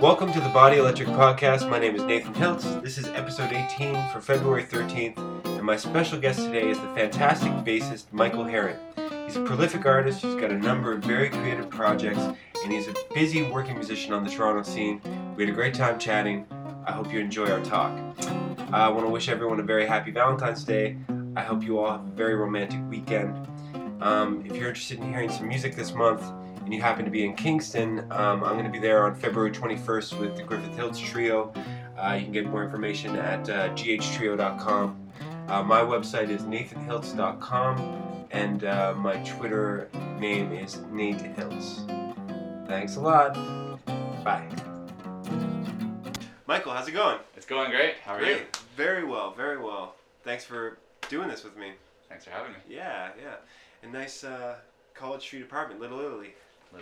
Welcome to the Body Electric Podcast. My name is Nathan Hiltz. This is episode 18 for February 13th, and my special guest today is the fantastic bassist Michael Herring. He's a prolific artist, he's got a number of very creative projects, and he's a busy working musician on the Toronto scene. We had a great time chatting. I hope you enjoy our talk. I want to wish everyone a very happy Valentine's Day. I hope you all have a very romantic weekend. If you're interested in hearing some music this month, and you happen to be in Kingston, I'm going to be there on February 21st with the Griffith Hiltz Trio. You can get more information at ghtrio.com. My website is NathanHiltz.com, and my Twitter name is Nate Hiltz. Thanks a lot. Bye. Michael, how's it going? It's going great. How are you? Very well, very well. Thanks for doing this with me. Thanks for having me. Yeah. A nice College Street apartment, Little Italy. I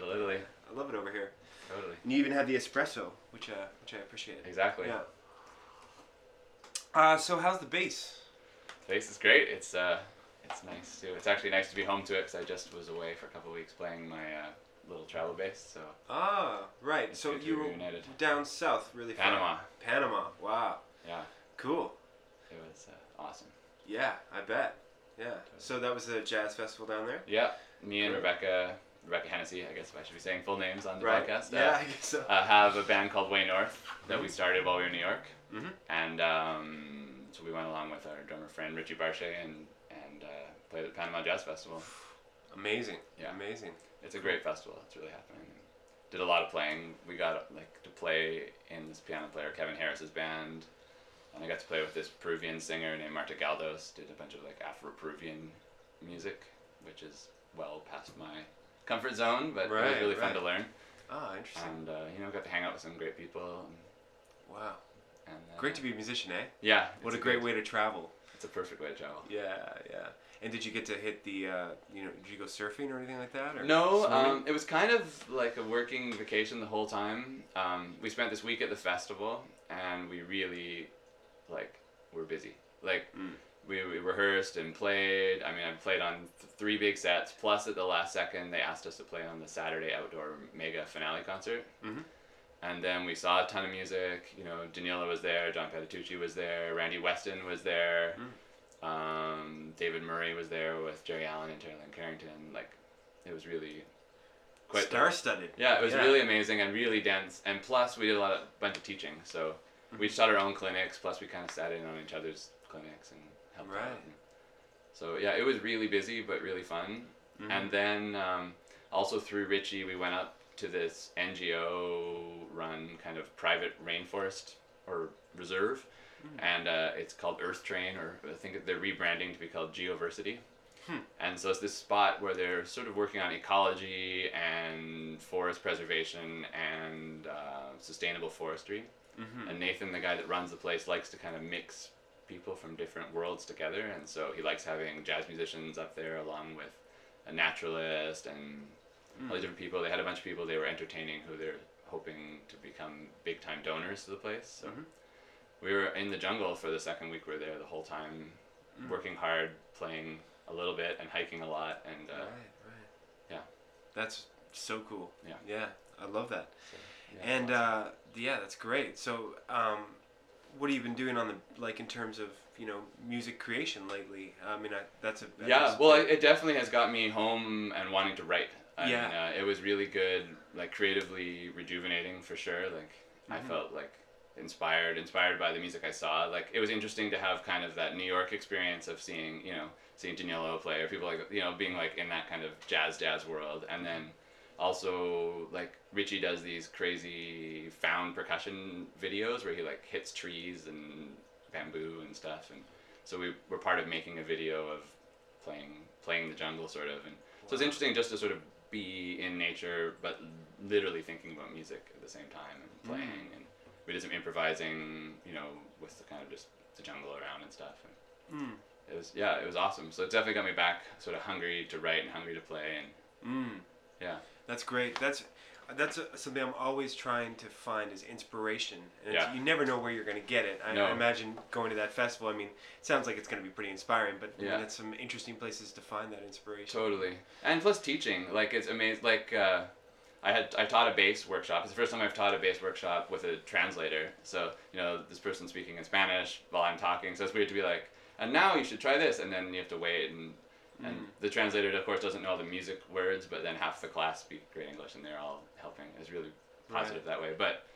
love it over here. Totally. And you even have the espresso, which I appreciate. Exactly. Yeah. So how's the bass? The bass is great. It's nice too. It's actually nice to be home to it because I just was away for a couple of weeks playing my little travel bass. So. Ah, right. It's so you were down south, really far. Panama. Wow. Yeah. Cool. It was awesome. Yeah, I bet. Yeah. Totally. So that was a jazz festival down there? Yeah. Me and Rebecca Hennessy, I guess I should be saying full names on the podcast. I guess so. Have a band called Way North that we started while we were in New York. Mm-hmm. And so we went along with our drummer friend Richie Barshay and played at the Panama Jazz Festival. Amazing. Yeah. Amazing. It's a great festival. It's really happening. Did a lot of playing. We got to play in this piano player, Kevin Harris's band. And I got to play with this Peruvian singer named Marta Galdos. Did a bunch of Afro-Peruvian music, which is well past my comfort zone, but it was really fun to learn. Oh, interesting. And, got to hang out with some great people. And, wow. And great to be a musician, eh? Yeah. What a great way to travel. It's a perfect way to travel. Yeah. And did you get to hit the, did you go surfing or anything like that? Or no, it was kind of like a working vacation the whole time. We spent this week at the festival, and we really, were busy. We rehearsed and played. I mean, I played on three big sets, plus at the last second, they asked us to play on the Saturday outdoor mega finale concert. Mm-hmm. And then we saw a ton of music. Danila was there, John Patitucci was there, Randy Weston was there, David Murray was there with Geri Allen and Terri Lynn Carrington. It was really quite star-studded. Yeah, it was really amazing and really dense. And plus, we did a bunch of teaching. So we shot our own clinics, plus we kind of sat in on each other's clinics and helped out. So yeah, it was really busy but really fun. Mm-hmm. And then also through Richie, we went up to this NGO-run kind of private rainforest or reserve, and it's called Earth Train, or I think they're rebranding to be called Geoversity. And so it's this spot where they're sort of working on ecology and forest preservation and sustainable forestry. Mm-hmm. And Nathan, the guy that runs the place, likes to kind of mix people from different worlds together, and so he likes having jazz musicians up there along with a naturalist and all these different people. They had a bunch of people they were entertaining who they're hoping to become big time donors to the place. So we were in the jungle for the second week. We were there the whole time, working hard, playing a little bit, and hiking a lot. And yeah, that's so cool. Yeah, I love that. So, and awesome. That's great. So. What have you been doing on the in terms of music creation lately? I mean, it definitely has got me home and wanting to write. I mean, it was really good, creatively rejuvenating for sure. I felt inspired by the music I saw. It was interesting to have kind of that New York experience of seeing Danilo play or people being in that kind of jazz world, and then. Also, Richie does these crazy found percussion videos where he hits trees and bamboo and stuff, and so we were part of making a video of playing the jungle sort of, and so it's interesting just to sort of be in nature but literally thinking about music at the same time and playing, and we did some improvising, with the kind of just the jungle around and stuff, and it was awesome. So it definitely got me back sort of hungry to write and hungry to play, and yeah. That's great. That's something I'm always trying to find is inspiration. And you never know where you're going to get it. I imagine going to that festival, I mean, it sounds like it's going to be pretty inspiring, but I mean, that's some interesting places to find that inspiration. Totally. And plus teaching. It's amazing. I taught a bass workshop. It's the first time I've taught a bass workshop with a translator. So, you know, this person's speaking in Spanish while I'm talking. So it's weird to be like, and now you should try this. And then you have to wait. And the translator, of course, doesn't know all the music words, but then half the class speak great English and they're all helping. It's really positive that way. But,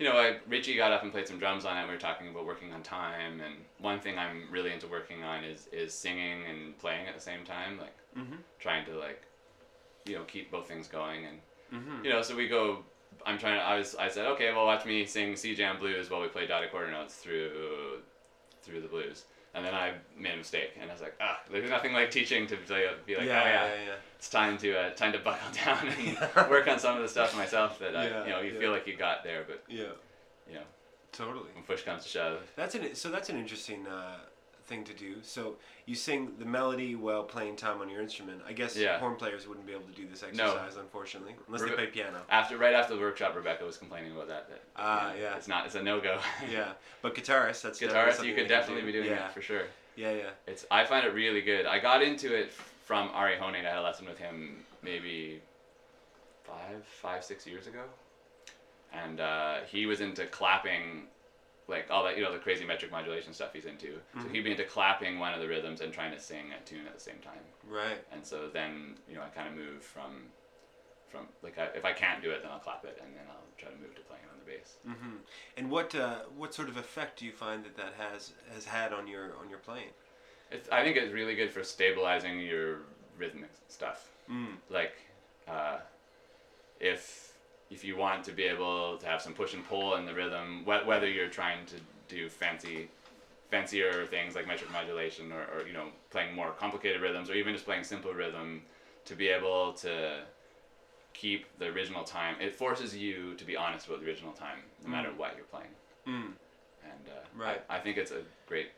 you know, Richie got up and played some drums on it. We were talking about working on time. And one thing I'm really into working on is singing and playing at the same time. Like, trying to, like, you know, keep both things going. And, you know, so we go, I said, okay, well, watch me sing C jam blues while we play dotted quarter notes through the blues. And then I made a mistake, and I was like, there's nothing like teaching to be like, it's time to buckle down and work on some of the stuff myself that you feel like you got there, but you know, totally. When push comes to shove. That's an interesting thing to do. So you sing the melody while playing time on your instrument. I guess horn players wouldn't be able to do this exercise, unfortunately, unless they play piano. Right after the workshop, Rebecca was complaining about that. It's a no-go. But guitarist, you could definitely be doing that for sure. I find it really good. I got into it from Ari Honey. I had a lesson with him maybe 5-6 years ago, and he was into clapping. Like all that, you know, the crazy metric modulation stuff he's into. So he'd be into clapping one of the rhythms and trying to sing a tune at the same time. Right. And so then, you know, I kind of move from like, if I can't do it, then I'll clap it, and then I'll try to move to playing on the bass. And what sort of effect do you find that has had on your playing? I think it's really good for stabilizing your rhythmic stuff. Like, if you want to be able to have some push and pull in the rhythm, whether you're trying to do fancier things like metric modulation or you know, playing more complicated rhythms, or even just playing simple rhythm, to be able to keep the original time. It forces you to be honest about the original time, no matter what you're playing. And I think it's a great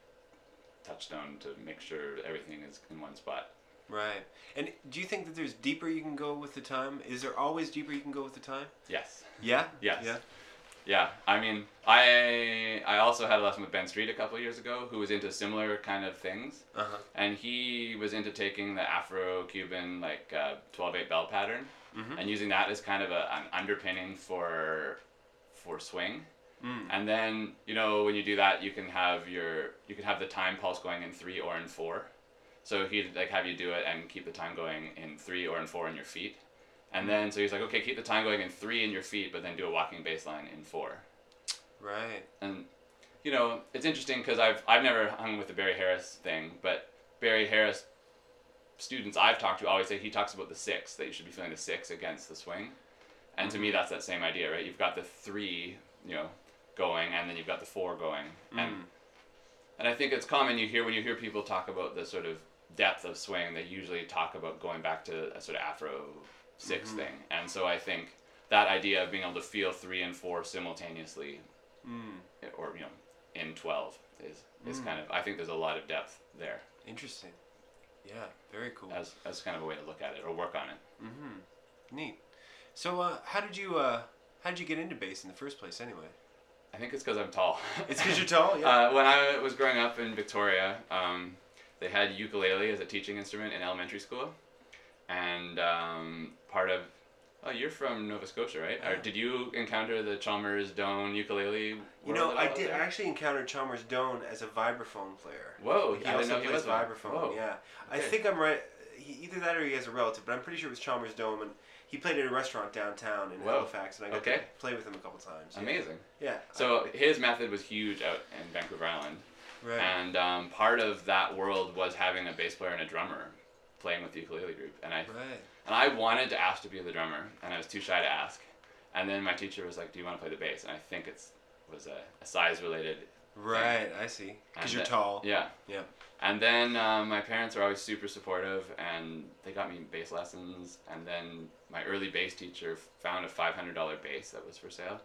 touchstone to make sure everything is in one spot. Right. And do you think that there's deeper you can go with the time? Is there always deeper you can go with the time? Yes. Yeah? Yes. Yeah. Yeah. I mean, I also had a lesson with Ben Street a couple of years ago, who was into similar kind of things. And he was into taking the Afro-Cuban, like, 12/8 bell pattern, and using that as kind of an underpinning for swing. And then, you know, when you do that, you can have the time pulse going in 3 or in 4. So he'd like have you do it and keep the time going in 3 or in 4 in your feet. And then, so he's like, okay, keep the time going in 3 in your feet, but then do a walking bass line in 4. Right. And, you know, it's interesting because I've never hung with the Barry Harris thing, but Barry Harris students I've talked to always say he talks about the 6, that you should be feeling the 6 against the swing. And to me, that's that same idea, right? You've got the 3, you know, going, and then you've got the 4 going. And I think it's common when you hear people talk about the sort of depth of swing, they usually talk about going back to a sort of Afro 6 thing. And so I think that idea of being able to feel 3 and 4 simultaneously, or, you know, in 12 is kind of, I think there's a lot of depth there. Interesting. Yeah, very cool. As kind of a way to look at it or work on it. Neat. So how did you get into bass in the first place anyway? I think it's because I'm tall. It's because you're tall, yeah. When I was growing up in Victoria, they had ukulele as a teaching instrument in elementary school. And you're from Nova Scotia, right? Or did you encounter the Chalmers Doan ukulele? You know, I did. I actually encountered Chalmers Doan as a vibraphone player. Whoa, I didn't know he was vibraphone. Whoa. Yeah. Okay. I think I'm right. Either that or he has a relative, but I'm pretty sure it was Chalmers Doan. He played at a restaurant downtown in Halifax, and I got to play with him a couple times. Amazing. Yeah. So his method was huge out in Vancouver Island. Right. And part of that world was having a bass player and a drummer playing with the ukulele group. And I wanted to ask to be the drummer, and I was too shy to ask. And then my teacher was like, do you want to play the bass? And I think it was a size-related thing. I see. Because you're tall. Yeah. Yeah. And then my parents were always super supportive, and they got me bass lessons. And then my early bass teacher found a $500 bass that was for sale,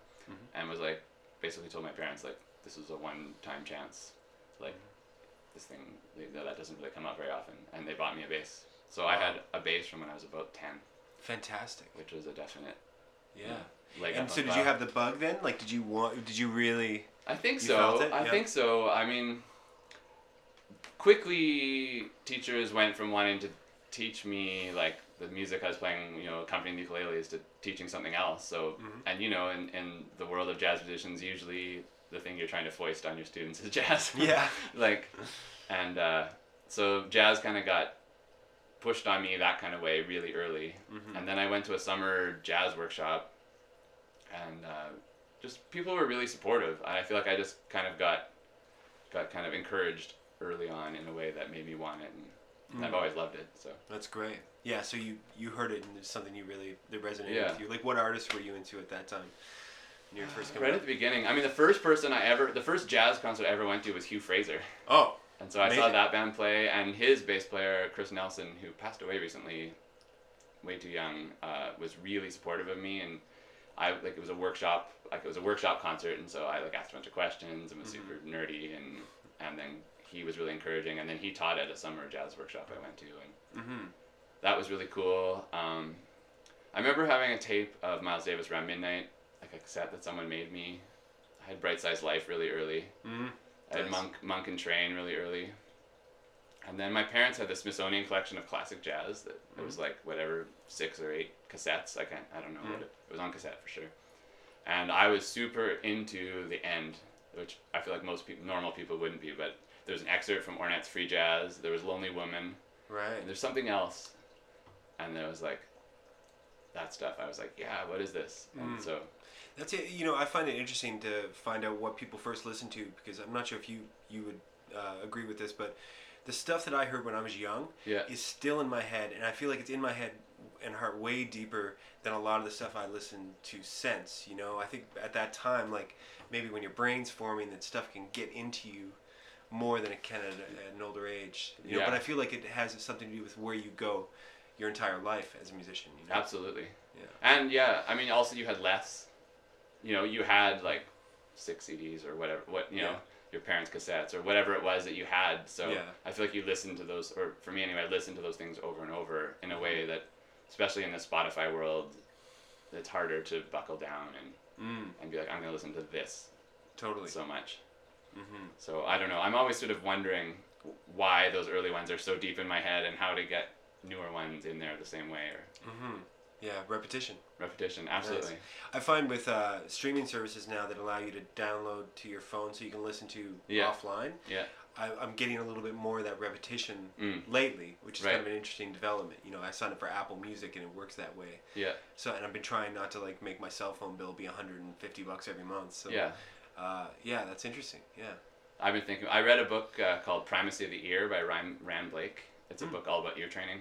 and was like, basically told my parents, like, this was a one-time chance. Like, this thing, that doesn't really come up very often. And they bought me a bass. So I had a bass from when I was about 10. Fantastic. Which was a definite. Yeah. Like, and so did you have the bug then? Like, did you really? I think so. I think so. I mean, quickly teachers went from wanting to teach me like the music I was playing, you know, accompanying the ukuleles, to teaching something else. So, and you know, in the world of jazz musicians, usually the thing you're trying to foist on your students is jazz. Yeah. So jazz kind of got pushed on me that kind of way really early. And then I went to a summer jazz workshop, and just people were really supportive. I feel like I just kind of got kind of encouraged early on in a way that made me want it, and I've always loved it. So that's great. Yeah. So you heard it, and it's something you really that resonated with you. Like, what artists were you into at that time? When you were first coming right up? At the beginning. I mean, the first jazz concert I ever went to was Hugh Fraser. Oh. And so amazing. I saw that band play, and his bass player, Chris Nelson, who passed away recently, way too young, was really supportive of me, and it was a workshop concert, and so I asked a bunch of questions and was super nerdy, and then he was really encouraging, and then he taught at a summer jazz workshop I went to, and that was really cool. I remember having a tape of Miles Davis around midnight, like a cassette that someone made me. I had Bright Size Life really early. I had Monk and Train really early. And then my parents had the Smithsonian collection of classic jazz that it was whatever, 6 or 8 cassettes. I don't know what it was on cassette for sure. And I was super into The End, which I feel like most people, normal people wouldn't be, but there's an excerpt from Ornette's Free Jazz. There was Lonely Woman. Right. And there's something else. And there was that stuff. I was like, yeah, what is this? And so... That's it. You know, I find it interesting to find out what people first listen to, because I'm not sure if you would agree with this, but the stuff that I heard when I was young is still in my head, and I feel like it's in my head and heart way deeper than a lot of the stuff I listened to since. You know, I think at that time, maybe when your brain's forming, that stuff can get into you more than it can at an older age. You know, but I feel like it has something to do with where you go your entire life as a musician. You know? Absolutely. Yeah. And also you had less. You know, you had 6 CDs or whatever, know, your parents' cassettes or whatever it was that you had. So I feel like you listened to those, or for me anyway, I listened to those things over and over in a way that, especially in the Spotify world, it's harder to buckle down and be like, I'm going to listen to this totally so much. So I don't know. I'm always sort of wondering why those early ones are so deep in my head and how to get newer ones in there the same way. Or, yeah, repetition, absolutely. Nice. I find with streaming services now that allow you to download to your phone so you can listen to offline, I'm getting a little bit more of that repetition lately, which is kind of an interesting development. You know, I signed up for Apple Music and it works that way. Yeah. So, and I've been trying not to make my cell phone bill be $150 every month. So, yeah. Yeah, that's interesting. Yeah. I've been thinking. I read a book called Primacy of the Ear by Rand Blake. It's a book all about ear training.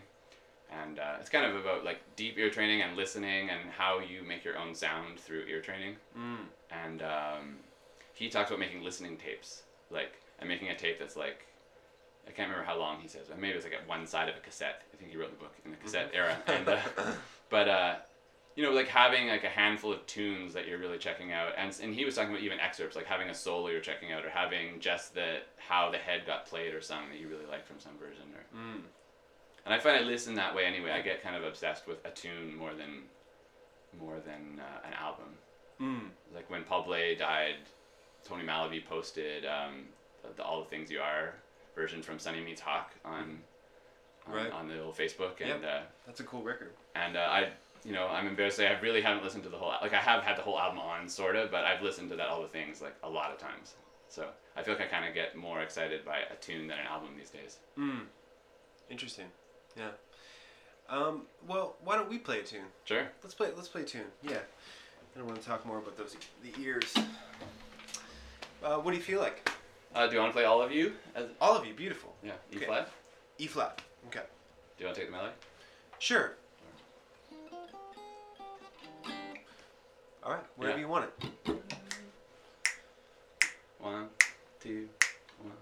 And it's kind of about deep ear training and listening and how you make your own sound through ear training. And he talks about making listening tapes. I'm making a tape that's I can't remember how long he says. Maybe it's at one side of a cassette. I think he wrote the book in the cassette era. And, but, you know, having a handful of tunes that you're really checking out. And he was talking about even excerpts, having a solo you're checking out or having just how the head got played or sung that you really like from some version. Or... And I find I listen that way anyway. I get kind of obsessed with a tune more than an album. When Paul Bley died, Tony Malaby posted the All the Things You Are version from Sonny Meets Hawk on the old Facebook. And that's a cool record. And I'm embarrassed to say I really haven't listened to the whole. I have had the whole album on sorta, but I've listened to that All the Things a lot of times. So I feel like I kind of get more excited by a tune than an album these days. Interesting. Yeah. Well, why don't we play a tune? Sure. Let's play a tune. Yeah. I don't want to talk more about the ears. What do you feel like? Do you want to play All of You? All of You, beautiful. Yeah. Okay. E-flat? E-flat. Okay. Do you want to take the melody? Sure. All right. Wherever you want it. 1, 2, 1.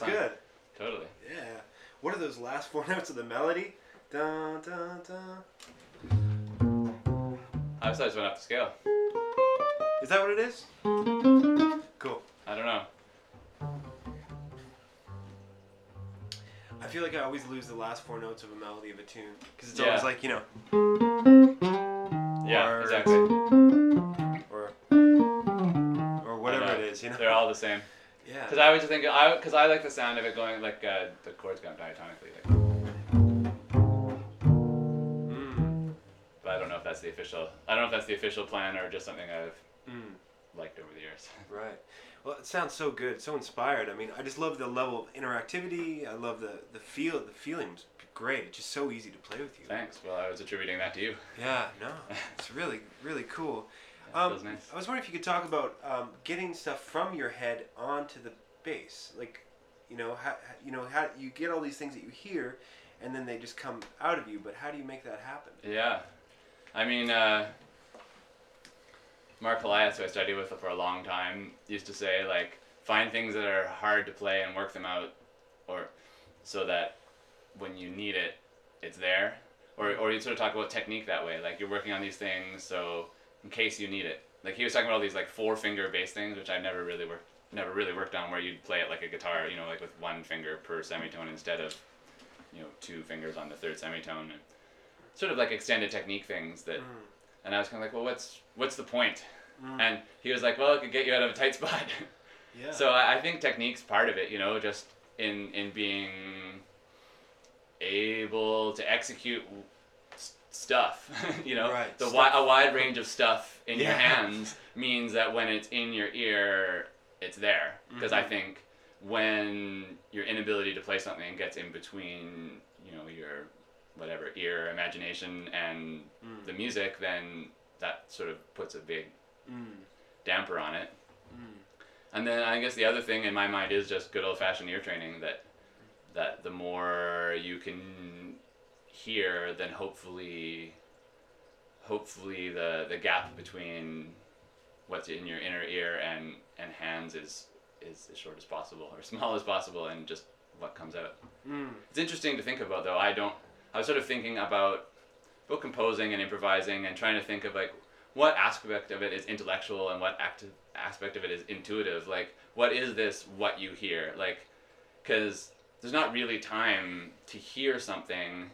was good. Totally. Yeah. What are those last four notes of the melody? Dun, dun, dun. I just went off the scale. Is that what it is? Cool. I don't know. I feel like I always lose the last four notes of a melody of a tune. Because it's always like, you know. Yeah, exactly. Or whatever it is, you know? They're all the same. Yeah. Because I would just think, because I like the sound of it going, like, the chords going diatonically. But I don't know if that's the official plan or just something I've liked over the years. Right. Well, it sounds so good, so inspired. I mean, I just love the level of interactivity. I love the feel. The feeling's great. It's just so easy to play with you. Thanks. Well, I was attributing that to you. Yeah, no. It's really, really cool. Yeah, feels nice. I was wondering if you could talk about getting stuff from your head onto the bass. Like, how you get all these things that you hear, and then they just come out of you, but how do you make that happen? Yeah. I mean... Mark Pelias, who I studied with for a long time, used to say, like, find things that are hard to play and work them out, or so that when you need it, it's there. Or you sort of talk about technique that way, like you're working on these things so in case you need it. Like he was talking about all these like 4-finger bass things, which I've never really worked on, where you'd play it like a guitar, you know, like with 1 finger per semitone instead of 2 fingers on the 3rd semitone, and sort of like extended technique things that. And I was kind of like, well, what's the point? And he was like, well, it could get you out of a tight spot. Yeah. So I think technique's part of it, just in being able to execute stuff, Right. A wide range of stuff in your hands means that when it's in your ear, it's there. Because I think when your inability to play something gets in between, your... whatever, ear, imagination, and the music, then that sort of puts a big damper on it. And then I guess the other thing in my mind is just good old-fashioned ear training, that the more you can hear, then hopefully the gap between what's in your inner ear and hands is as short as possible, or small as possible, and just what comes out. It's interesting to think about, though. I was sort of thinking about both composing and improvising and trying to think of, like, what aspect of it is intellectual and what aspect of it is intuitive. Like, what is this what you hear? Like, because there's not really time to hear something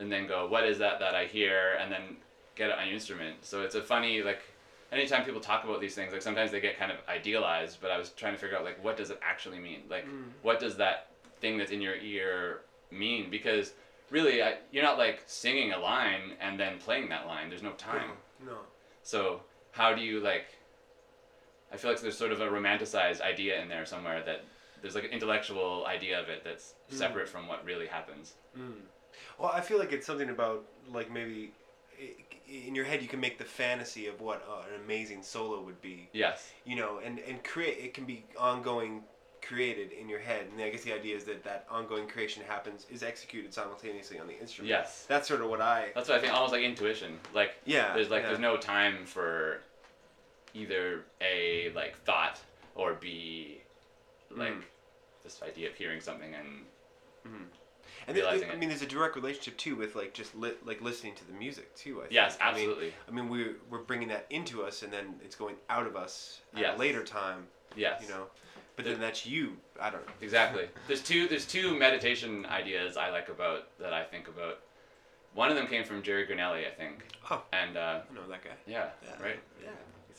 and then go, what is that I hear? And then get it on your instrument. So it's a funny, like, anytime people talk about these things, like, sometimes they get kind of idealized, but I was trying to figure out, like, what does it actually mean? Like, what does that thing that's in your ear mean? Because... really, you're not, like, singing a line and then playing that line. There's no time. No. So how do you, like... I feel like there's sort of a romanticized idea in there somewhere that... there's, like, an intellectual idea of it that's separate from what really happens. Well, I feel like it's something about, like, maybe... in your head, you can make the fantasy of what an amazing solo would be. Yes. And create... it can be ongoing... created in your head, and I guess the idea is that ongoing creation is executed simultaneously on the instrument. Yes, that's sort of what I. That's what I think. Almost like intuition. Like there's no time for either A, like, thought, or B, like this idea of hearing something and realizing it. I mean, there's a direct relationship too with, like, just listening to the music too. I think. Yes, absolutely. I mean, we're bringing that into us, and then it's going out of us at a later time. Yes, But then that's you. I don't know. Exactly. There's two meditation ideas I like about, that I think about. One of them came from Jerry Grinelli, I think. Oh. And I know that guy. Yeah. Right. Yeah.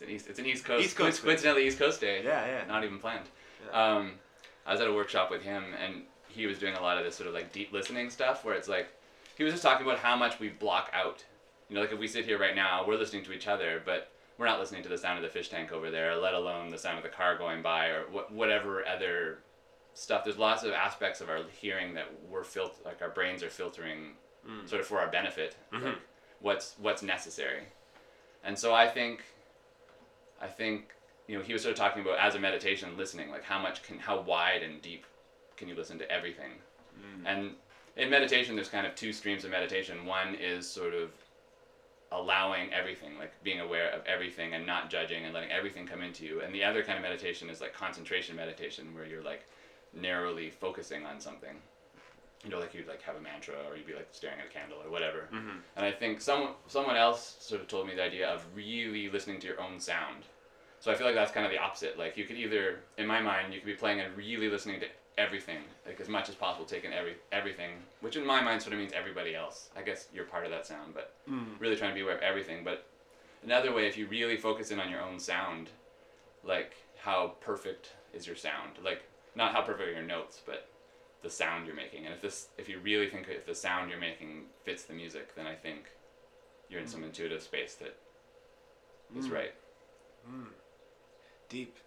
It's an East Coast. Coincidentally, East Coast day. Yeah. Not even planned. Yeah. I was at a workshop with him, and he was doing a lot of this sort of, like, deep listening stuff, where it's like he was just talking about how much we block out. Like, if we sit here right now, we're listening to each other, but we're not listening to the sound of the fish tank over there, let alone the sound of the car going by, or whatever other stuff. There's lots of aspects of our hearing that we're like, our brains are filtering sort of for our benefit, like what's necessary. And so I think he was sort of talking about, as a meditation, listening, like, how wide and deep can you listen to everything? And in meditation, there's kind of two streams of meditation. One is sort of allowing everything, like being aware of everything and not judging and letting everything come into you. And the other kind of meditation is, like, concentration meditation, where you're, like, narrowly focusing on something. You know, like you'd like have a mantra, or you'd be like staring at a candle, or whatever. Mm-hmm. And I think someone else sort of told me the idea of really listening to your own sound. So I feel like that's kind of the opposite. Like you could either, in my mind, you could be playing and really listening to everything, like as much as possible, taking everything, which in my mind sort of means everybody else. I guess you're part of that sound, but really trying to be aware of everything. But another way, if you really focus in on your own sound, like how perfect is your sound? Like not how perfect are your notes, but the sound you're making. And if you really think if the sound you're making fits the music, then I think you're in some intuitive space that is right. Deep.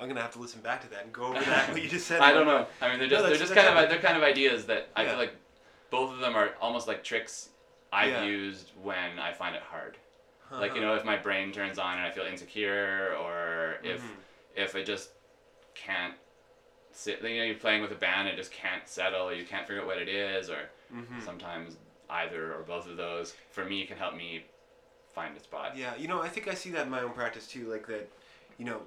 I'm gonna have to listen back to that and go over that what you just said. I don't know. I mean, they're kind of ideas that I feel like both of them are almost like tricks I've used when I find it hard. Huh. Like, you know, if my brain turns on and I feel insecure, or if I just can't sit, you know, you're playing with a band and it just can't settle, you can't figure out what it is, or sometimes either or both of those for me can help me find a spot. Yeah, you know, I think I see that in my own practice too, like that, you know.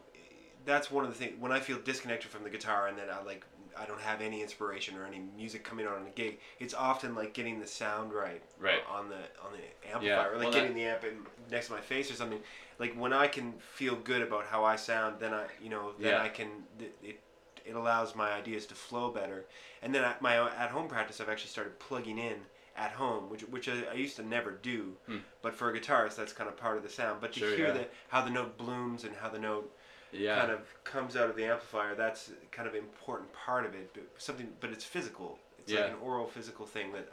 That's one of the things, when I feel disconnected from the guitar and that I don't have any inspiration or any music coming on a gig, it's often like getting the sound right. on the amplifier, or getting the amp in next to my face or something. Like when I can feel good about how I sound, then it allows my ideas to flow better. And then at my at-home practice, I've actually started plugging in at home, which I used to never do, but for a guitarist, that's kind of part of the sound. But to hear how the note blooms and how the note kind of comes out of the amplifier, that's kind of an important part of it, but it's physical. It's like an oral physical thing that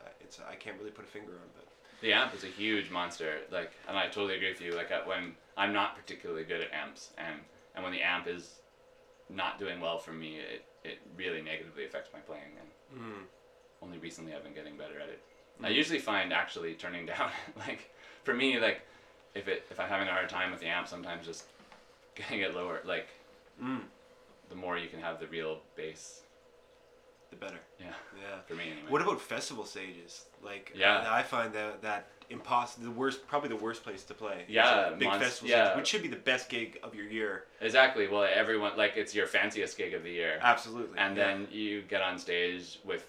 I can't really put a finger on. But the amp is a huge monster, like, and I totally agree with you. Like when I'm not particularly good at amps, and when the amp is not doing well for me, it really negatively affects my playing, and only recently I've been getting better at it. I usually find actually turning down, like for me, like if I'm having a hard time with the amp, sometimes just getting it lower, like the more you can have the real bass, the better. Yeah. For me, anyway. What about festival stages? Like, I find that impossible, probably the worst place to play. Yeah, like big festival stage, which should be the best gig of your year. Exactly. Well, everyone, like, it's your fanciest gig of the year. Absolutely. And then you get on stage with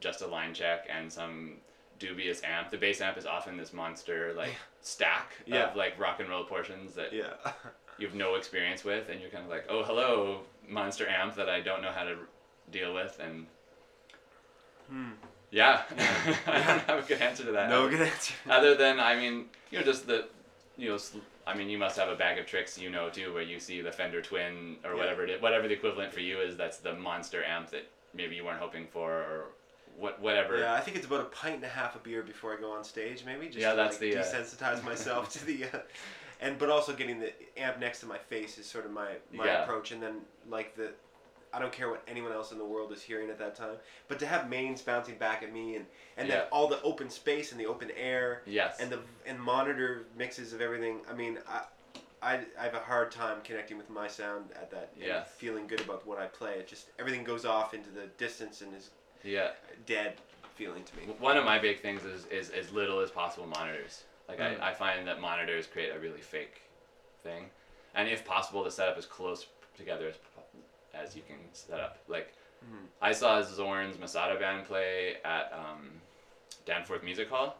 just a line check and some dubious amp. The bass amp is often this monster, like stack of like rock and roll portions that you have no experience with, and you're kind of like, oh, hello, monster amp that I don't know how to deal with, and I don't have a good answer to that. No good answer. Other than, I mean, you know, just the, you know, I mean, you must have a bag of tricks, you know, too, where you see the Fender Twin or whatever it is, whatever the equivalent for you is, that's the monster amp that maybe you weren't hoping for, or whatever. Yeah, I think it's about 1.5 pints of beer before I go on stage, maybe, just to that's like, desensitize myself to the... But also getting the amp next to my face is sort of my approach. And then, like, I don't care what anyone else in the world is hearing at that time. But to have mains bouncing back at me and then all the open space and the open air and the monitor mixes of everything. I mean, I have a hard time connecting with my sound at that and feeling good about what I play. It just, everything goes off into the distance and is dead feeling to me. One of my big things is as little as possible monitors. Like, I find that monitors create a really fake thing. And if possible, the setup is close together as you can set up. Like, I saw Zorn's Masada Band play at Danforth Music Hall.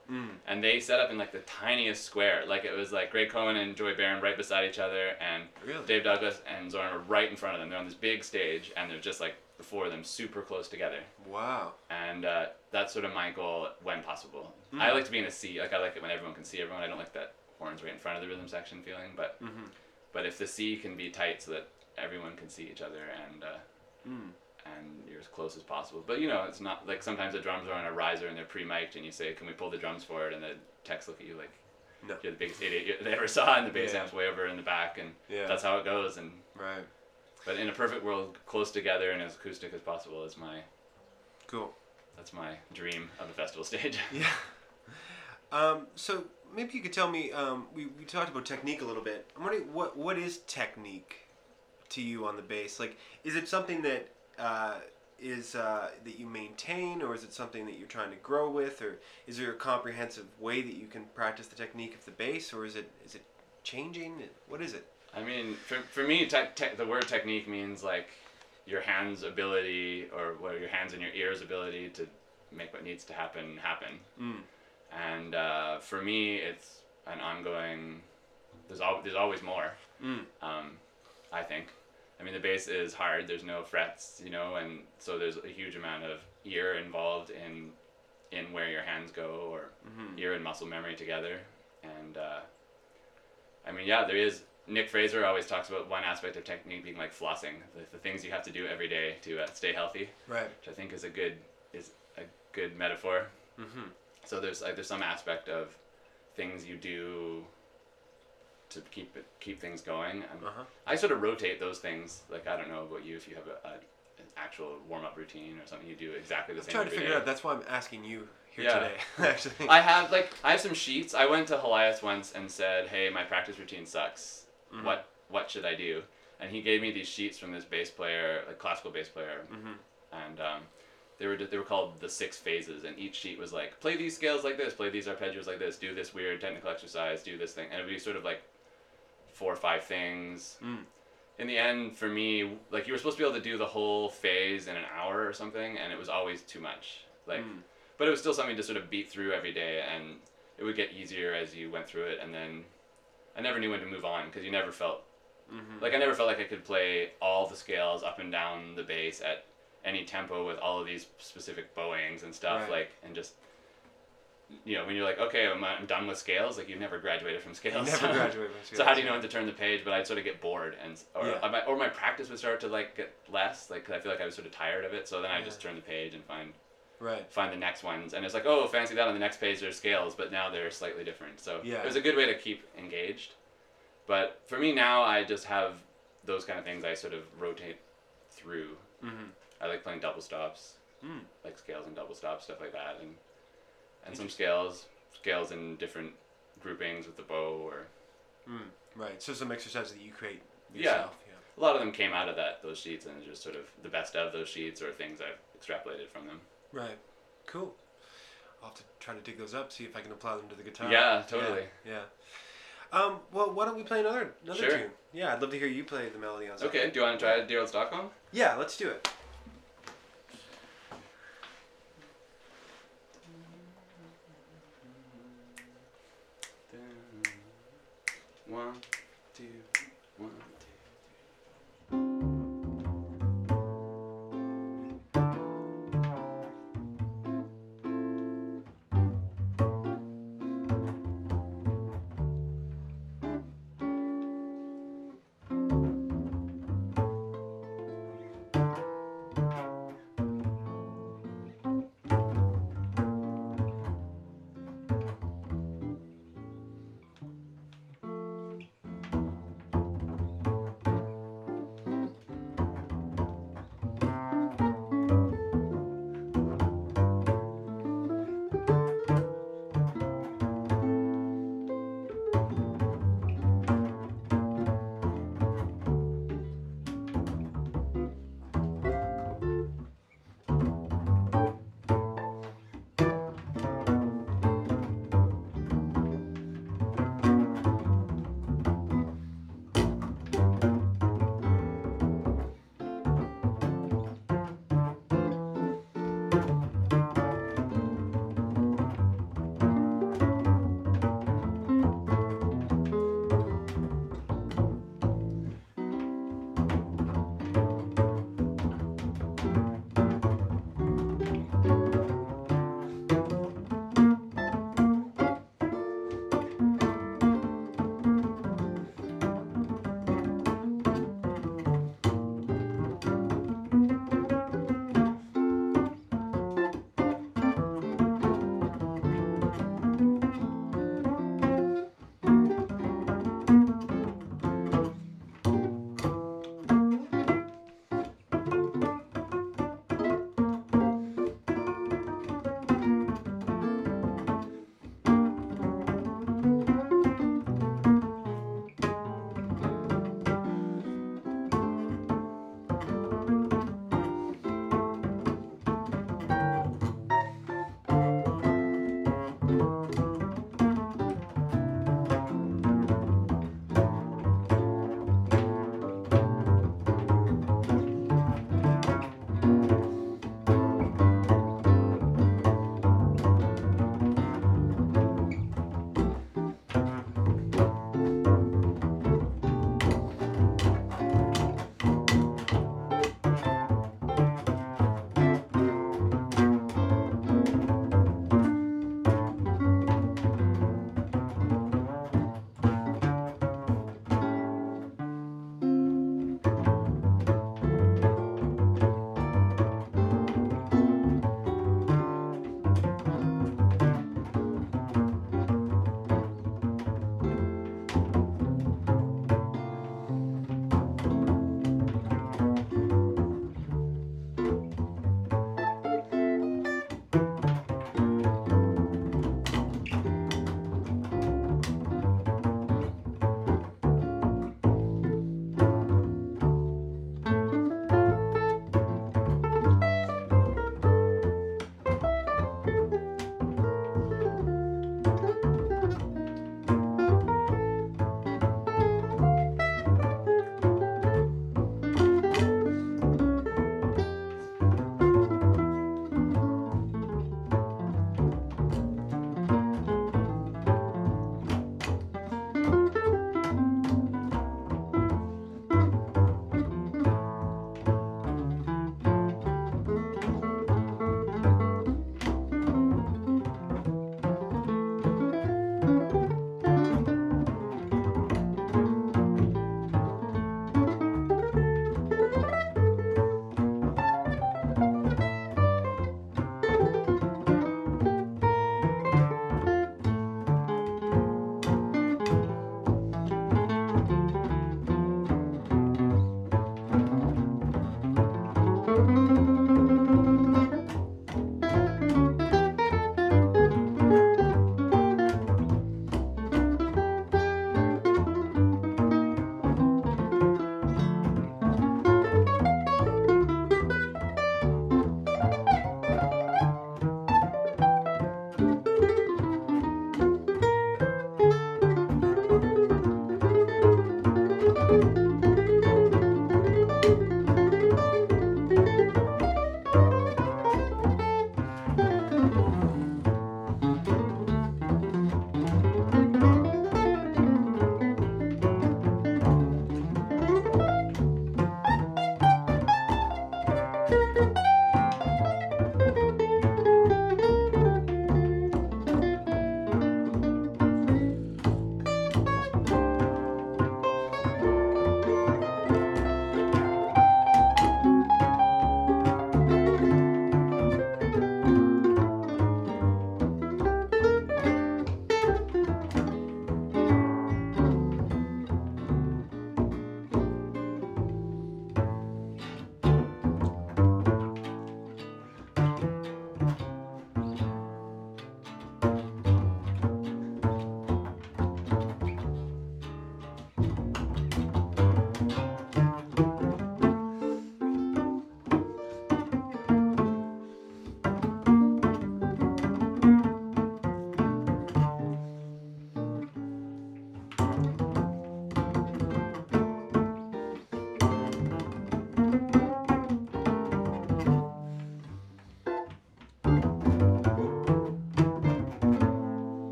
And they set up in, like, the tiniest square. Like, it was, like, Greg Cohen and Joy Barron right beside each other. And Dave Douglas and Zorn were right in front of them. They're on this big stage, and they're just, like, the four of them super close together. Wow. And that's sort of my goal when possible. I like to be in a C. Like, I like it when everyone can see everyone. I don't like that horns right in front of the rhythm section feeling. But but if the C can be tight so that everyone can see each other and you're as close as possible. But, you know, it's not like sometimes the drums are on a riser and they're pre-mic'd and you say, can we pull the drums forward? And the techs look at you like, no, you're the biggest idiot they ever saw, and the bass amp's way over in the back. And that's how it goes. And right. But in a perfect world, close together and as acoustic as possible is my... Cool. That's my dream of the festival stage. Yeah. So maybe you could tell me, we talked about technique a little bit. I'm wondering, what is technique to you on the bass? Like, is it something that that you maintain, or is it something that you're trying to grow with, or is there a comprehensive way that you can practice the technique of the bass, or is it changing? What is it? I mean, for me, the word technique means, like, your hands' ability, or what your hands and your ears' ability to make what needs to happen happen. Mm. And for me, it's an ongoing. There's always more. Mm. I think. I mean, the bass is hard. There's no frets, you know, and so there's a huge amount of ear involved in where your hands go, or mm-hmm. ear and muscle memory together. And I mean, yeah, there is. Nick Fraser always talks about one aspect of technique being like flossing, the things you have to do every day to stay healthy. Right. Which I think is a good metaphor. Mm-hmm. So there's some aspect of things you do to keep things going. Uh-huh. I sort of rotate those things. Like, I don't know about you, if you have an actual warm-up routine or something you do exactly the same every day. I'm trying to figure out. That's why I'm asking you here today, actually. I have some sheets. I went to Helias once and said, hey, my practice routine sucks. Mm-hmm. What should I do? And he gave me these sheets from this bass player, like classical bass player, mm-hmm. and they were called the 6 phases. And each sheet was like, play these scales like this, play these arpeggios like this, do this weird technical exercise, do this thing, and it would be sort of like 4 or 5 things. Mm. In the end, for me, like you were supposed to be able to do the whole phase in an hour or something, and it was always too much. Like, but it was still something to sort of beat through every day, and it would get easier as you went through it, and then. I never knew when to move on because you never felt mm-hmm. like I never felt like I could play all the scales up and down the bass at any tempo with all of these specific bowings and stuff right. like and just you know when you're like okay I'm done with scales like you never graduated from scales. So how do you know when to turn the page? But I'd sort of get bored and or my practice would start to like get less like because I feel like I was sort of tired of it so then I just turn the page and find the next ones and it's like oh fancy that on the next page there's scales but now they're slightly different so it was a good way to keep engaged but for me now I just have those kind of things I sort of rotate through mm-hmm. I like playing double stops like scales and double stops stuff like that and some scales in different groupings with the bow or right so some exercises that you create yourself a lot of them came out of those sheets and just sort of the best of those sheets or things I've extrapolated from them. Right. Cool. I'll have to try to dig those up, see if I can apply them to the guitar. Yeah, totally. Yeah. Well, why don't we play another sure. tune? Yeah, I'd love to hear you play the melody on something. Okay, do you want to try Dear Old Stockholm? Yeah, let's do it. One, two, one.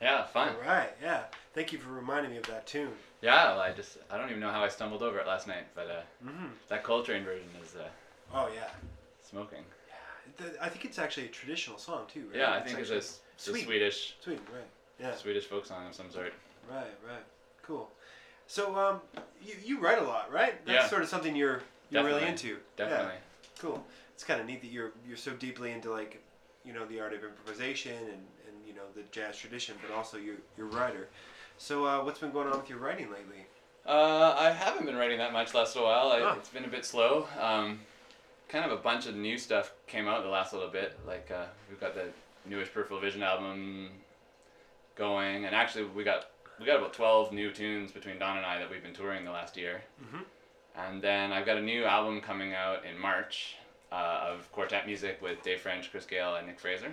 Yeah, fun. All right, yeah. Thank you for reminding me of that tune. Yeah, well, I don't even know how I stumbled over it last night, but that Coltrane version is... oh, yeah. Smoking. Yeah, I think it's actually a traditional song, too, right? Yeah, I think it's a Swedish... Sweden, right, yeah. Swedish folk song of some sort. Right, cool. So, you write a lot, right? That's sort of something you're really into. Definitely. Yeah. Cool. It's kind of neat that you're so deeply into, like, you know, the art of improvisation and you know, the jazz tradition, but also you're a writer. So, what's been going on with your writing lately? I haven't been writing that much last little while. It's been a bit slow. Kind of a bunch of new stuff came out the last little bit. Like, we've got the newest Peripheral Vision album going, and actually we got about 12 new tunes between Don and I that we've been touring the last year. Mm-hmm. And then I've got a new album coming out in March of quartet music with Dave French, Chris Gale, and Nick Fraser.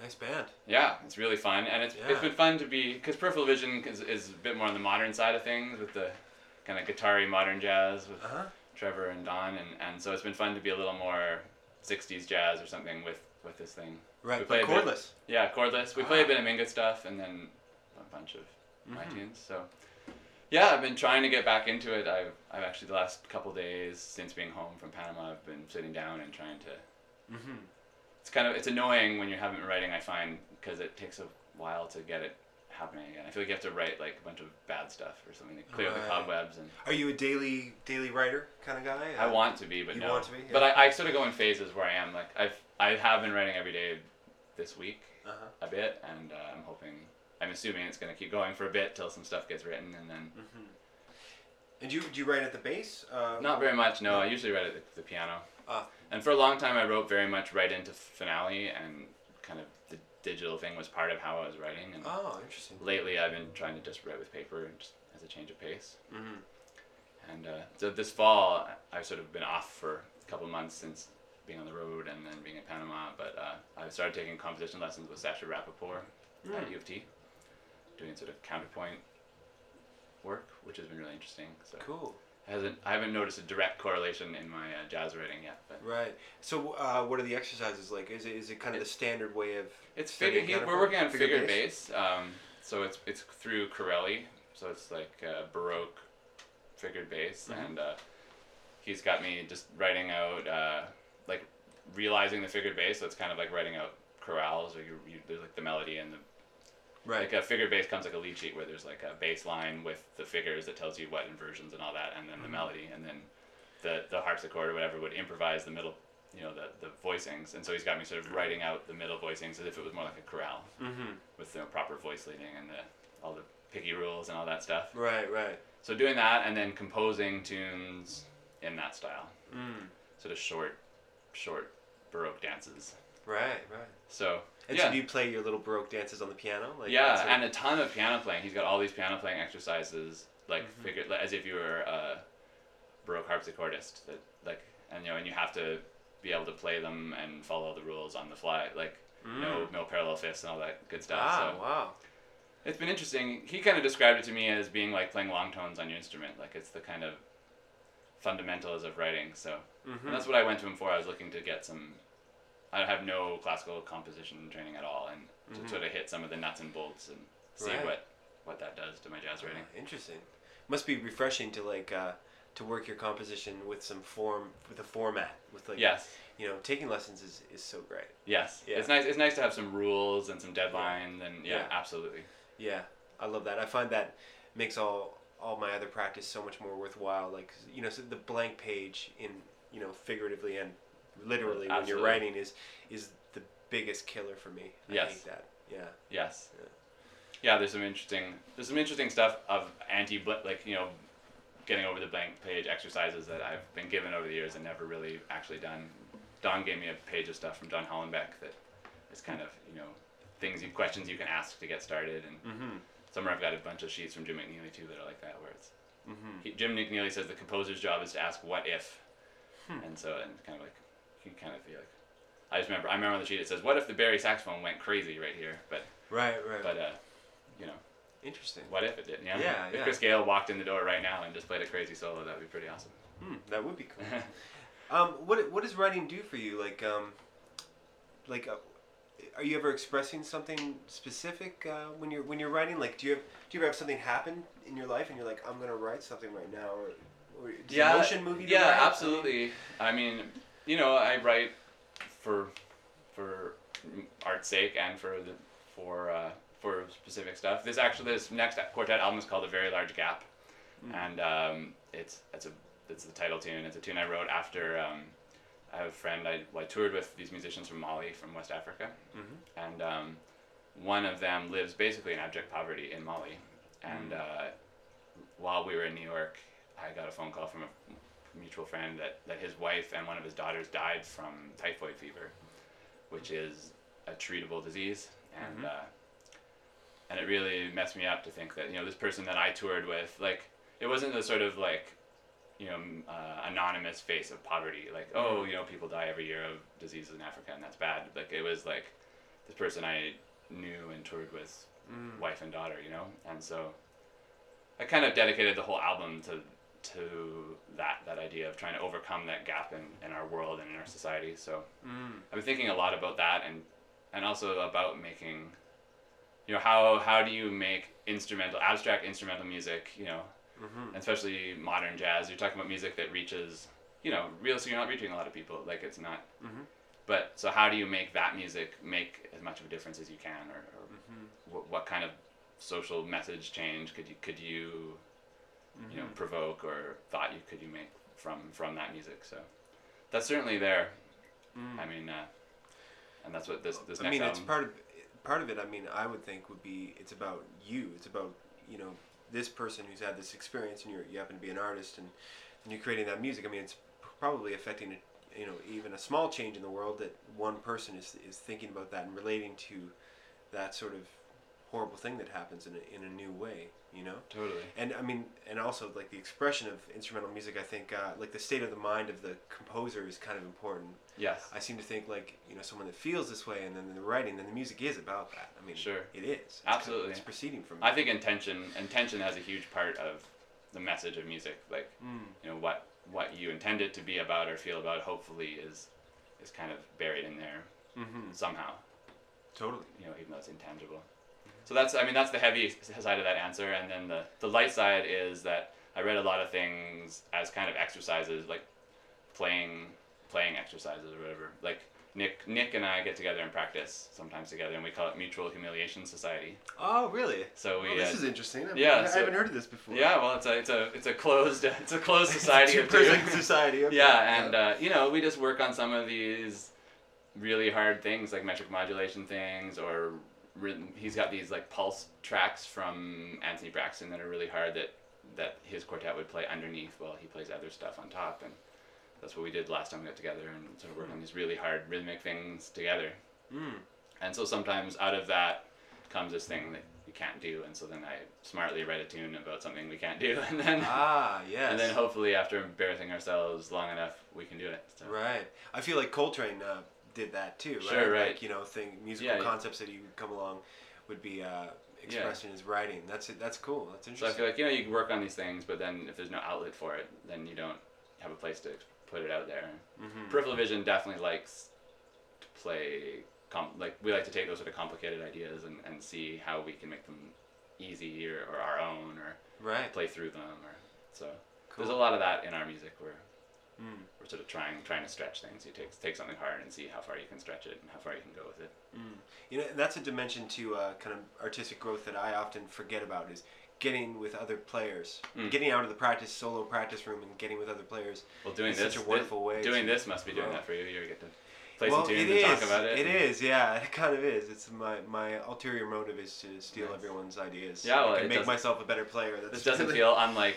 Nice band. Yeah, it's really fun. And it's been fun to be... Because Peripheral Vision is a bit more on the modern side of things with the kind of guitar-y modern jazz with Trevor and Don. And so it's been fun to be a little more 60s jazz or something with this thing. Right, but chordless. Chordless. We play a bit of Mingus stuff and then a bunch of my tunes. So, yeah, I've been trying to get back into it. I've actually, the last couple days since being home from Panama, I've been sitting down and trying to... Mm-hmm. It's annoying when you haven't been writing, I find, because it takes a while to get it happening again. I feel like you have to write like a bunch of bad stuff or something to clear up the cobwebs. And are you a daily writer kind of guy? I want to be, but no. You want to be? Yeah. But I sort of go in phases where I am. Like I have been writing every day this week a bit, and I'm assuming it's going to keep going for a bit till some stuff gets written, and then. Mm-hmm. And do you write at the bass? Not very much. No, I usually write at the piano. And for a long time, I wrote very much right into Finale, and kind of the digital thing was part of how I was writing. And interesting. Lately, I've been trying to just write with paper and just as a change of pace. Mm-hmm. And so this fall, I've sort of been off for a couple of months since being on the road and then being in Panama, but I started taking composition lessons with Sasha Rappaport at U of T, doing sort of counterpoint work, which has been really interesting. So. Cool. I haven't noticed a direct correlation in my jazz writing yet. But. Right. So, what are the exercises like? Is it kind of the standard way of? It's figured. We're working on figured bass. So it's through Corelli. So it's like Baroque figured bass, and he's got me just writing out like realizing the figured bass. So it's kind of like writing out chorales, or there's like the melody and the. Right. Like a figured bass comes like a lead sheet where there's like a bass line with the figures that tells you what inversions and all that, and then the melody, and then the harpsichord or whatever would improvise the middle, you know, the voicings. And so he's got me sort of writing out the middle voicings as if it was more like a chorale with the proper voice leading and all the picky rules and all that stuff. Right. So doing that and then composing tunes in that style. Sort of short Baroque dances. Right. So... And so do you play your little Baroque dances on the piano? Like, and a ton of piano playing. He's got all these piano playing exercises, like as if you were a Baroque harpsichordist. That and you have to be able to play them and follow the rules on the fly, like no parallel fifths and all that good stuff. Wow. It's been interesting. He kind of described it to me as being like playing long tones on your instrument. Like it's the kind of fundamentals of writing. So and that's what I went to him for. I was looking to get some. I have no classical composition training at all, and to sort of hit some of the nuts and bolts and see what that does to my jazz writing. Interesting. Must be refreshing to like to work your composition with some form, with a format, with like you know, taking lessons is so great. Yes. Yeah. It's nice. It's nice to have some rules and some deadlines, and absolutely. Yeah, I love that. I find that makes all my other practice so much more worthwhile. Like so the blank page in figuratively and. Literally, when you're writing is the biggest killer for me. I hate that. Yeah. Yes. Yeah. There's some interesting stuff of getting over the blank page exercises that I've been given over the years and never really actually done. Don gave me a page of stuff from John Hollenbeck that is kind of questions you can ask to get started, and somewhere I've got a bunch of sheets from Jim McNeely too that are like that where it's Jim McNeely says the composer's job is to ask what if, and so and kind of like. You can kind of feel like, I remember on the sheet it says, "What if the Barry saxophone went crazy right here?" But right. But interesting. What if it didn't? Yeah. If Chris Gale walked in the door right now and just played a crazy solo, that'd be pretty awesome. That would be cool. What does writing do for you? Like are you ever expressing something specific when you're writing? Like, do you ever have something happen in your life and you're like, I'm gonna write something right now, or does emotion move you to write? Absolutely. I mean, you know, I write for art's sake and for specific stuff. This next quartet album is called A Very Large Gap, and it's the title tune. It's a tune I wrote after. I have a friend I toured with these musicians from Mali, from West Africa, and one of them lives basically in abject poverty in Mali. And while we were in New York, I got a phone call from a mutual friend that his wife and one of his daughters died from typhoid fever, which is a treatable disease, and it really messed me up to think that, you know, this person that I toured with, like, it wasn't the sort of like, you know, anonymous face of poverty, like, oh, you know, people die every year of diseases in Africa and that's bad. Like, it was like this person I knew and toured with, wife and daughter, you know? And so I kind of dedicated the whole album to that idea of trying to overcome that gap in our world and in our society. So I've been thinking a lot about that, and also about making, you know, how do you make abstract instrumental music, you know, especially modern jazz. You're talking about music that reaches, you know, so you're not reaching a lot of people. Like, it's not. But so how do you make that music make as much of a difference as you can, or what kind of social message change could you you know, provoke, or thought you could you make from that music? So that's certainly there. I mean, and that's what this next album. I mean, it's part of it. I mean, I would think would be it's about you. It's about, you know, this person who's had this experience, and you happen to be an artist, and you're creating that music. I mean, it's probably affecting, you know, even a small change in the world, that one person is thinking about that and relating to that sort of horrible thing that happens in a new way, you know? Totally. And I mean, and also like the expression of instrumental music, I think, like the state of the mind of the composer is kind of important. Yes. I seem to think, like, you know, someone that feels this way, and then the writing, then the music is about that. I mean, sure. It is. It's absolutely. It's proceeding from. I think intention has a huge part of the message of music. Like, you know, what you intend it to be about or feel about, hopefully, is kind of buried in there somehow. Totally. You know, even though it's intangible. So that's the heavy side of that answer, and then the light side is that I read a lot of things as kind of exercises, like playing exercises or whatever. Like Nick and I get together and practice sometimes together, and we call it Mutual Humiliation Society. Oh, really? So we. Oh, this is interesting. I haven't heard of this before. Yeah, well, it's a closed society. It's a two-person society. Okay. Yeah, and you know, we just work on some of these really hard things, like metric modulation things, or rhythm. He's got these like pulse tracks from Anthony Braxton that are really hard that his quartet would play underneath while he plays other stuff on top, and that's what we did last time we got together, and sort of worked on these really hard rhythmic things together. And so sometimes out of that comes this thing that you can't do, and so then I smartly write a tune about something we can't do, and then yes. And then hopefully after embarrassing ourselves long enough, we can do it. So. Right. I feel like Coltrane did that too, right? Sure, right. Like, you know, musical concepts that you come along would be expressed in his writing. That's it. That's cool. That's interesting. So I feel like, you know, you can work on these things, but then if there's no outlet for it, then you don't have a place to put it out there. Peripheral Vision definitely likes to play, like, we like to take those sort of complicated ideas and see how we can make them easy or our own, or play through them. Or so cool. There's a lot of that in our music where we're sort of trying to stretch things. You take something hard and see how far you can stretch it and how far you can go with it. You know, that's a dimension to kind of artistic growth that I often forget about, is getting with other players, getting out of the solo practice room and getting with other players. Well, doing this is such a wonderful way. Doing this must be doing that for you. You get to play some tunes and talk about it. It is, yeah. It kind of is. It's my ulterior motive is to steal everyone's ideas. Yeah, well, I can make myself a better player. This doesn't feel unlike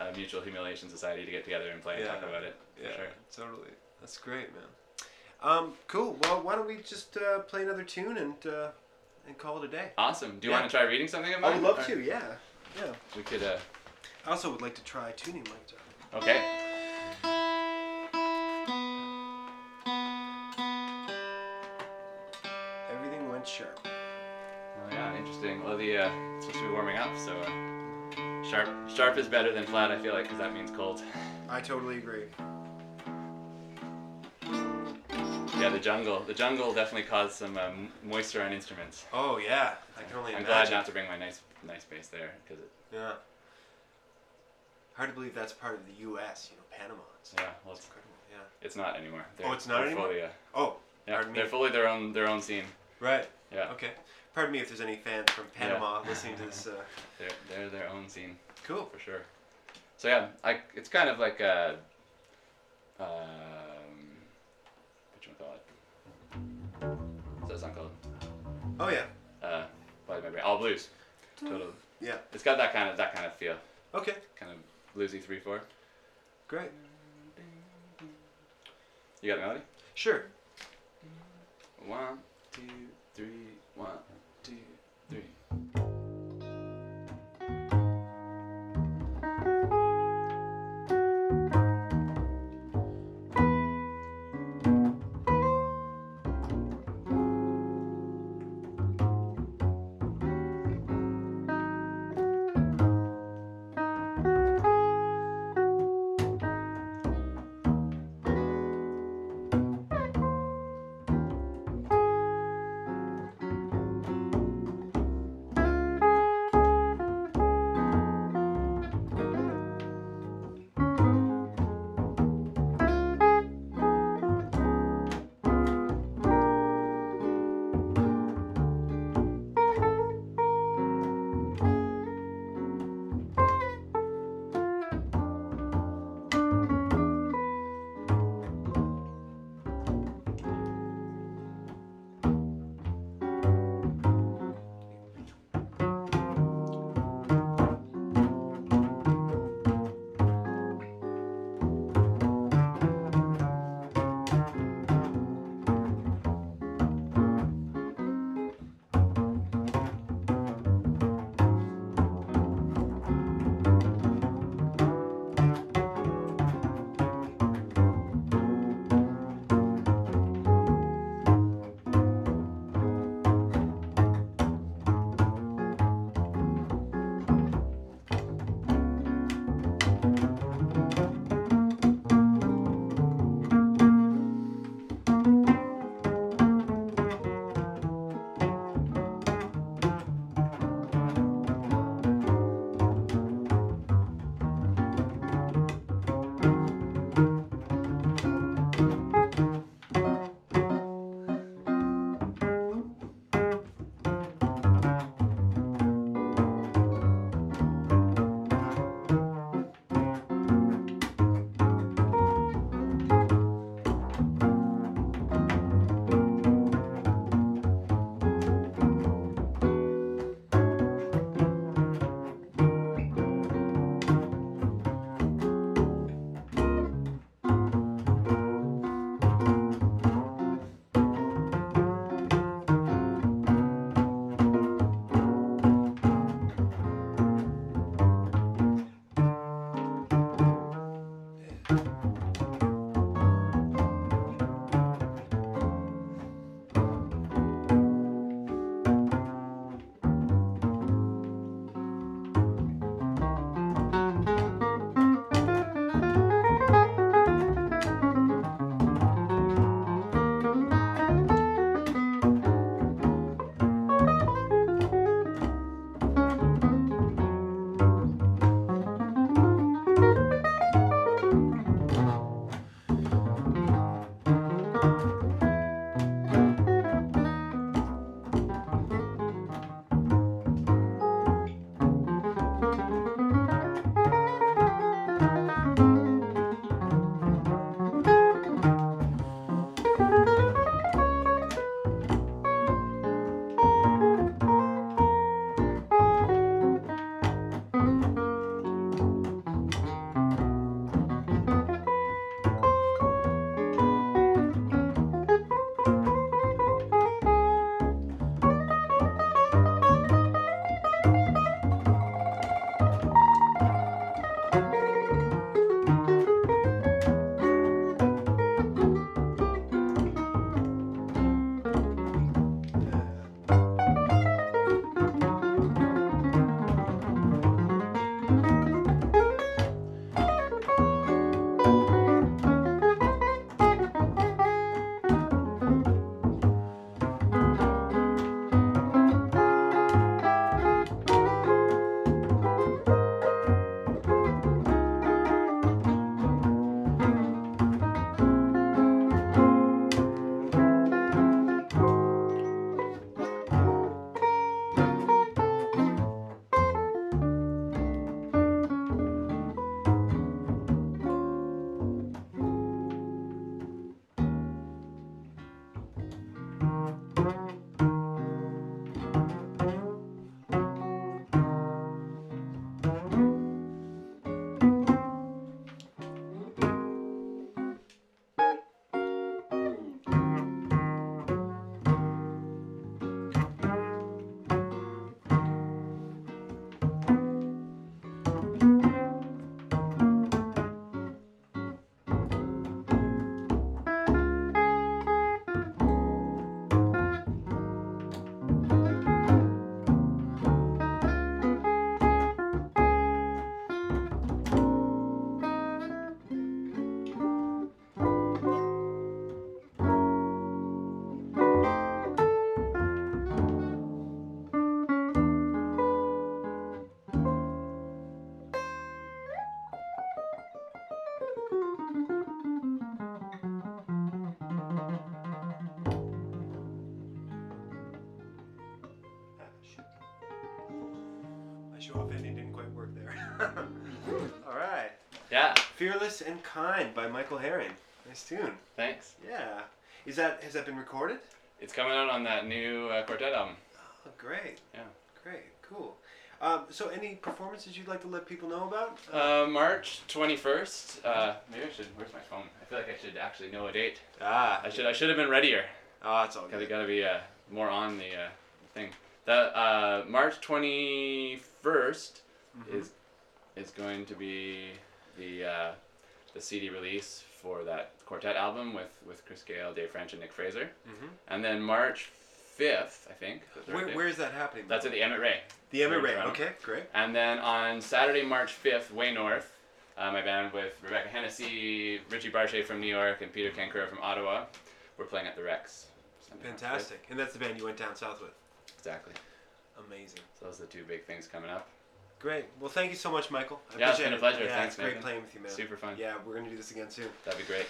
a Mutual Humiliation Society to get together and play and talk about it. Yeah, sure. Totally. That's great, man. Cool. Well, why don't we just play another tune and call it a day? Awesome. Do you want to try reading something of mine? I would love to. Yeah. Yeah. We could. I also would like to try tuning my guitar. Okay. Everything went sharp. Oh yeah, interesting. Well, the it's supposed to be warming up, so. Sharp is better than flat, I feel like, because that means cold. I totally agree. Yeah, Yeah, the jungle definitely caused some moisture on instruments. Oh yeah, I can only imagine. I'm glad not to bring my nice bass there, because yeah. Hard to believe that's part of the U.S. You know, Panama. Yeah, well, it's incredible. Yeah. It's not anymore. Oh, it's not anymore. Fully, oh, yeah, pardon me. They're fully their own scene. Right. Yeah. Okay. Pardon me if there's any fans from Panama listening to this. They're their own scene. Cool. For sure. So yeah, it's kind of like a. What's that song called? Oh yeah. All blues. Total. Yeah. It's got that kind of feel. Okay. Kind of bluesy 3/4. Great. You got a melody? Sure. 1, 2, 3. 1, 2, 3. you offhanding didn't quite work there. All right. Yeah. Fearless and Kind by Michael Herring. Nice tune. Thanks. Yeah. Has that been recorded? It's coming out on that new quartet album. Oh, great. Yeah. Great. Cool. So any performances you'd like to let people know about? March 21st. Maybe I should, where's my phone? I feel like I should actually know a date. I should have been readier. Oh, it's all good. Gotta be more on the thing. The March 21st mm-hmm. is going to be the CD release for that quartet album with Chris Gale, Dave French, and Nick Fraser. Mm-hmm. And then March 5th, I think. Where is that happening? That's at the Emmett Ray. The Emmett Ray, okay, great. And then on Saturday, March 5th, Way North, my band with Rebecca Hennessy, Richie Barshay from New York, and Peter Kankura from Ottawa, we're playing at the Rex. Fantastic. And that's the band you went down south with. Exactly. Amazing. So those are the two big things coming up. Great. Well, thank you so much, Michael. It's been a pleasure. Yeah, thanks, man. It's great playing with you, man. Super fun. Yeah, we're going to do this again soon. That'd be great.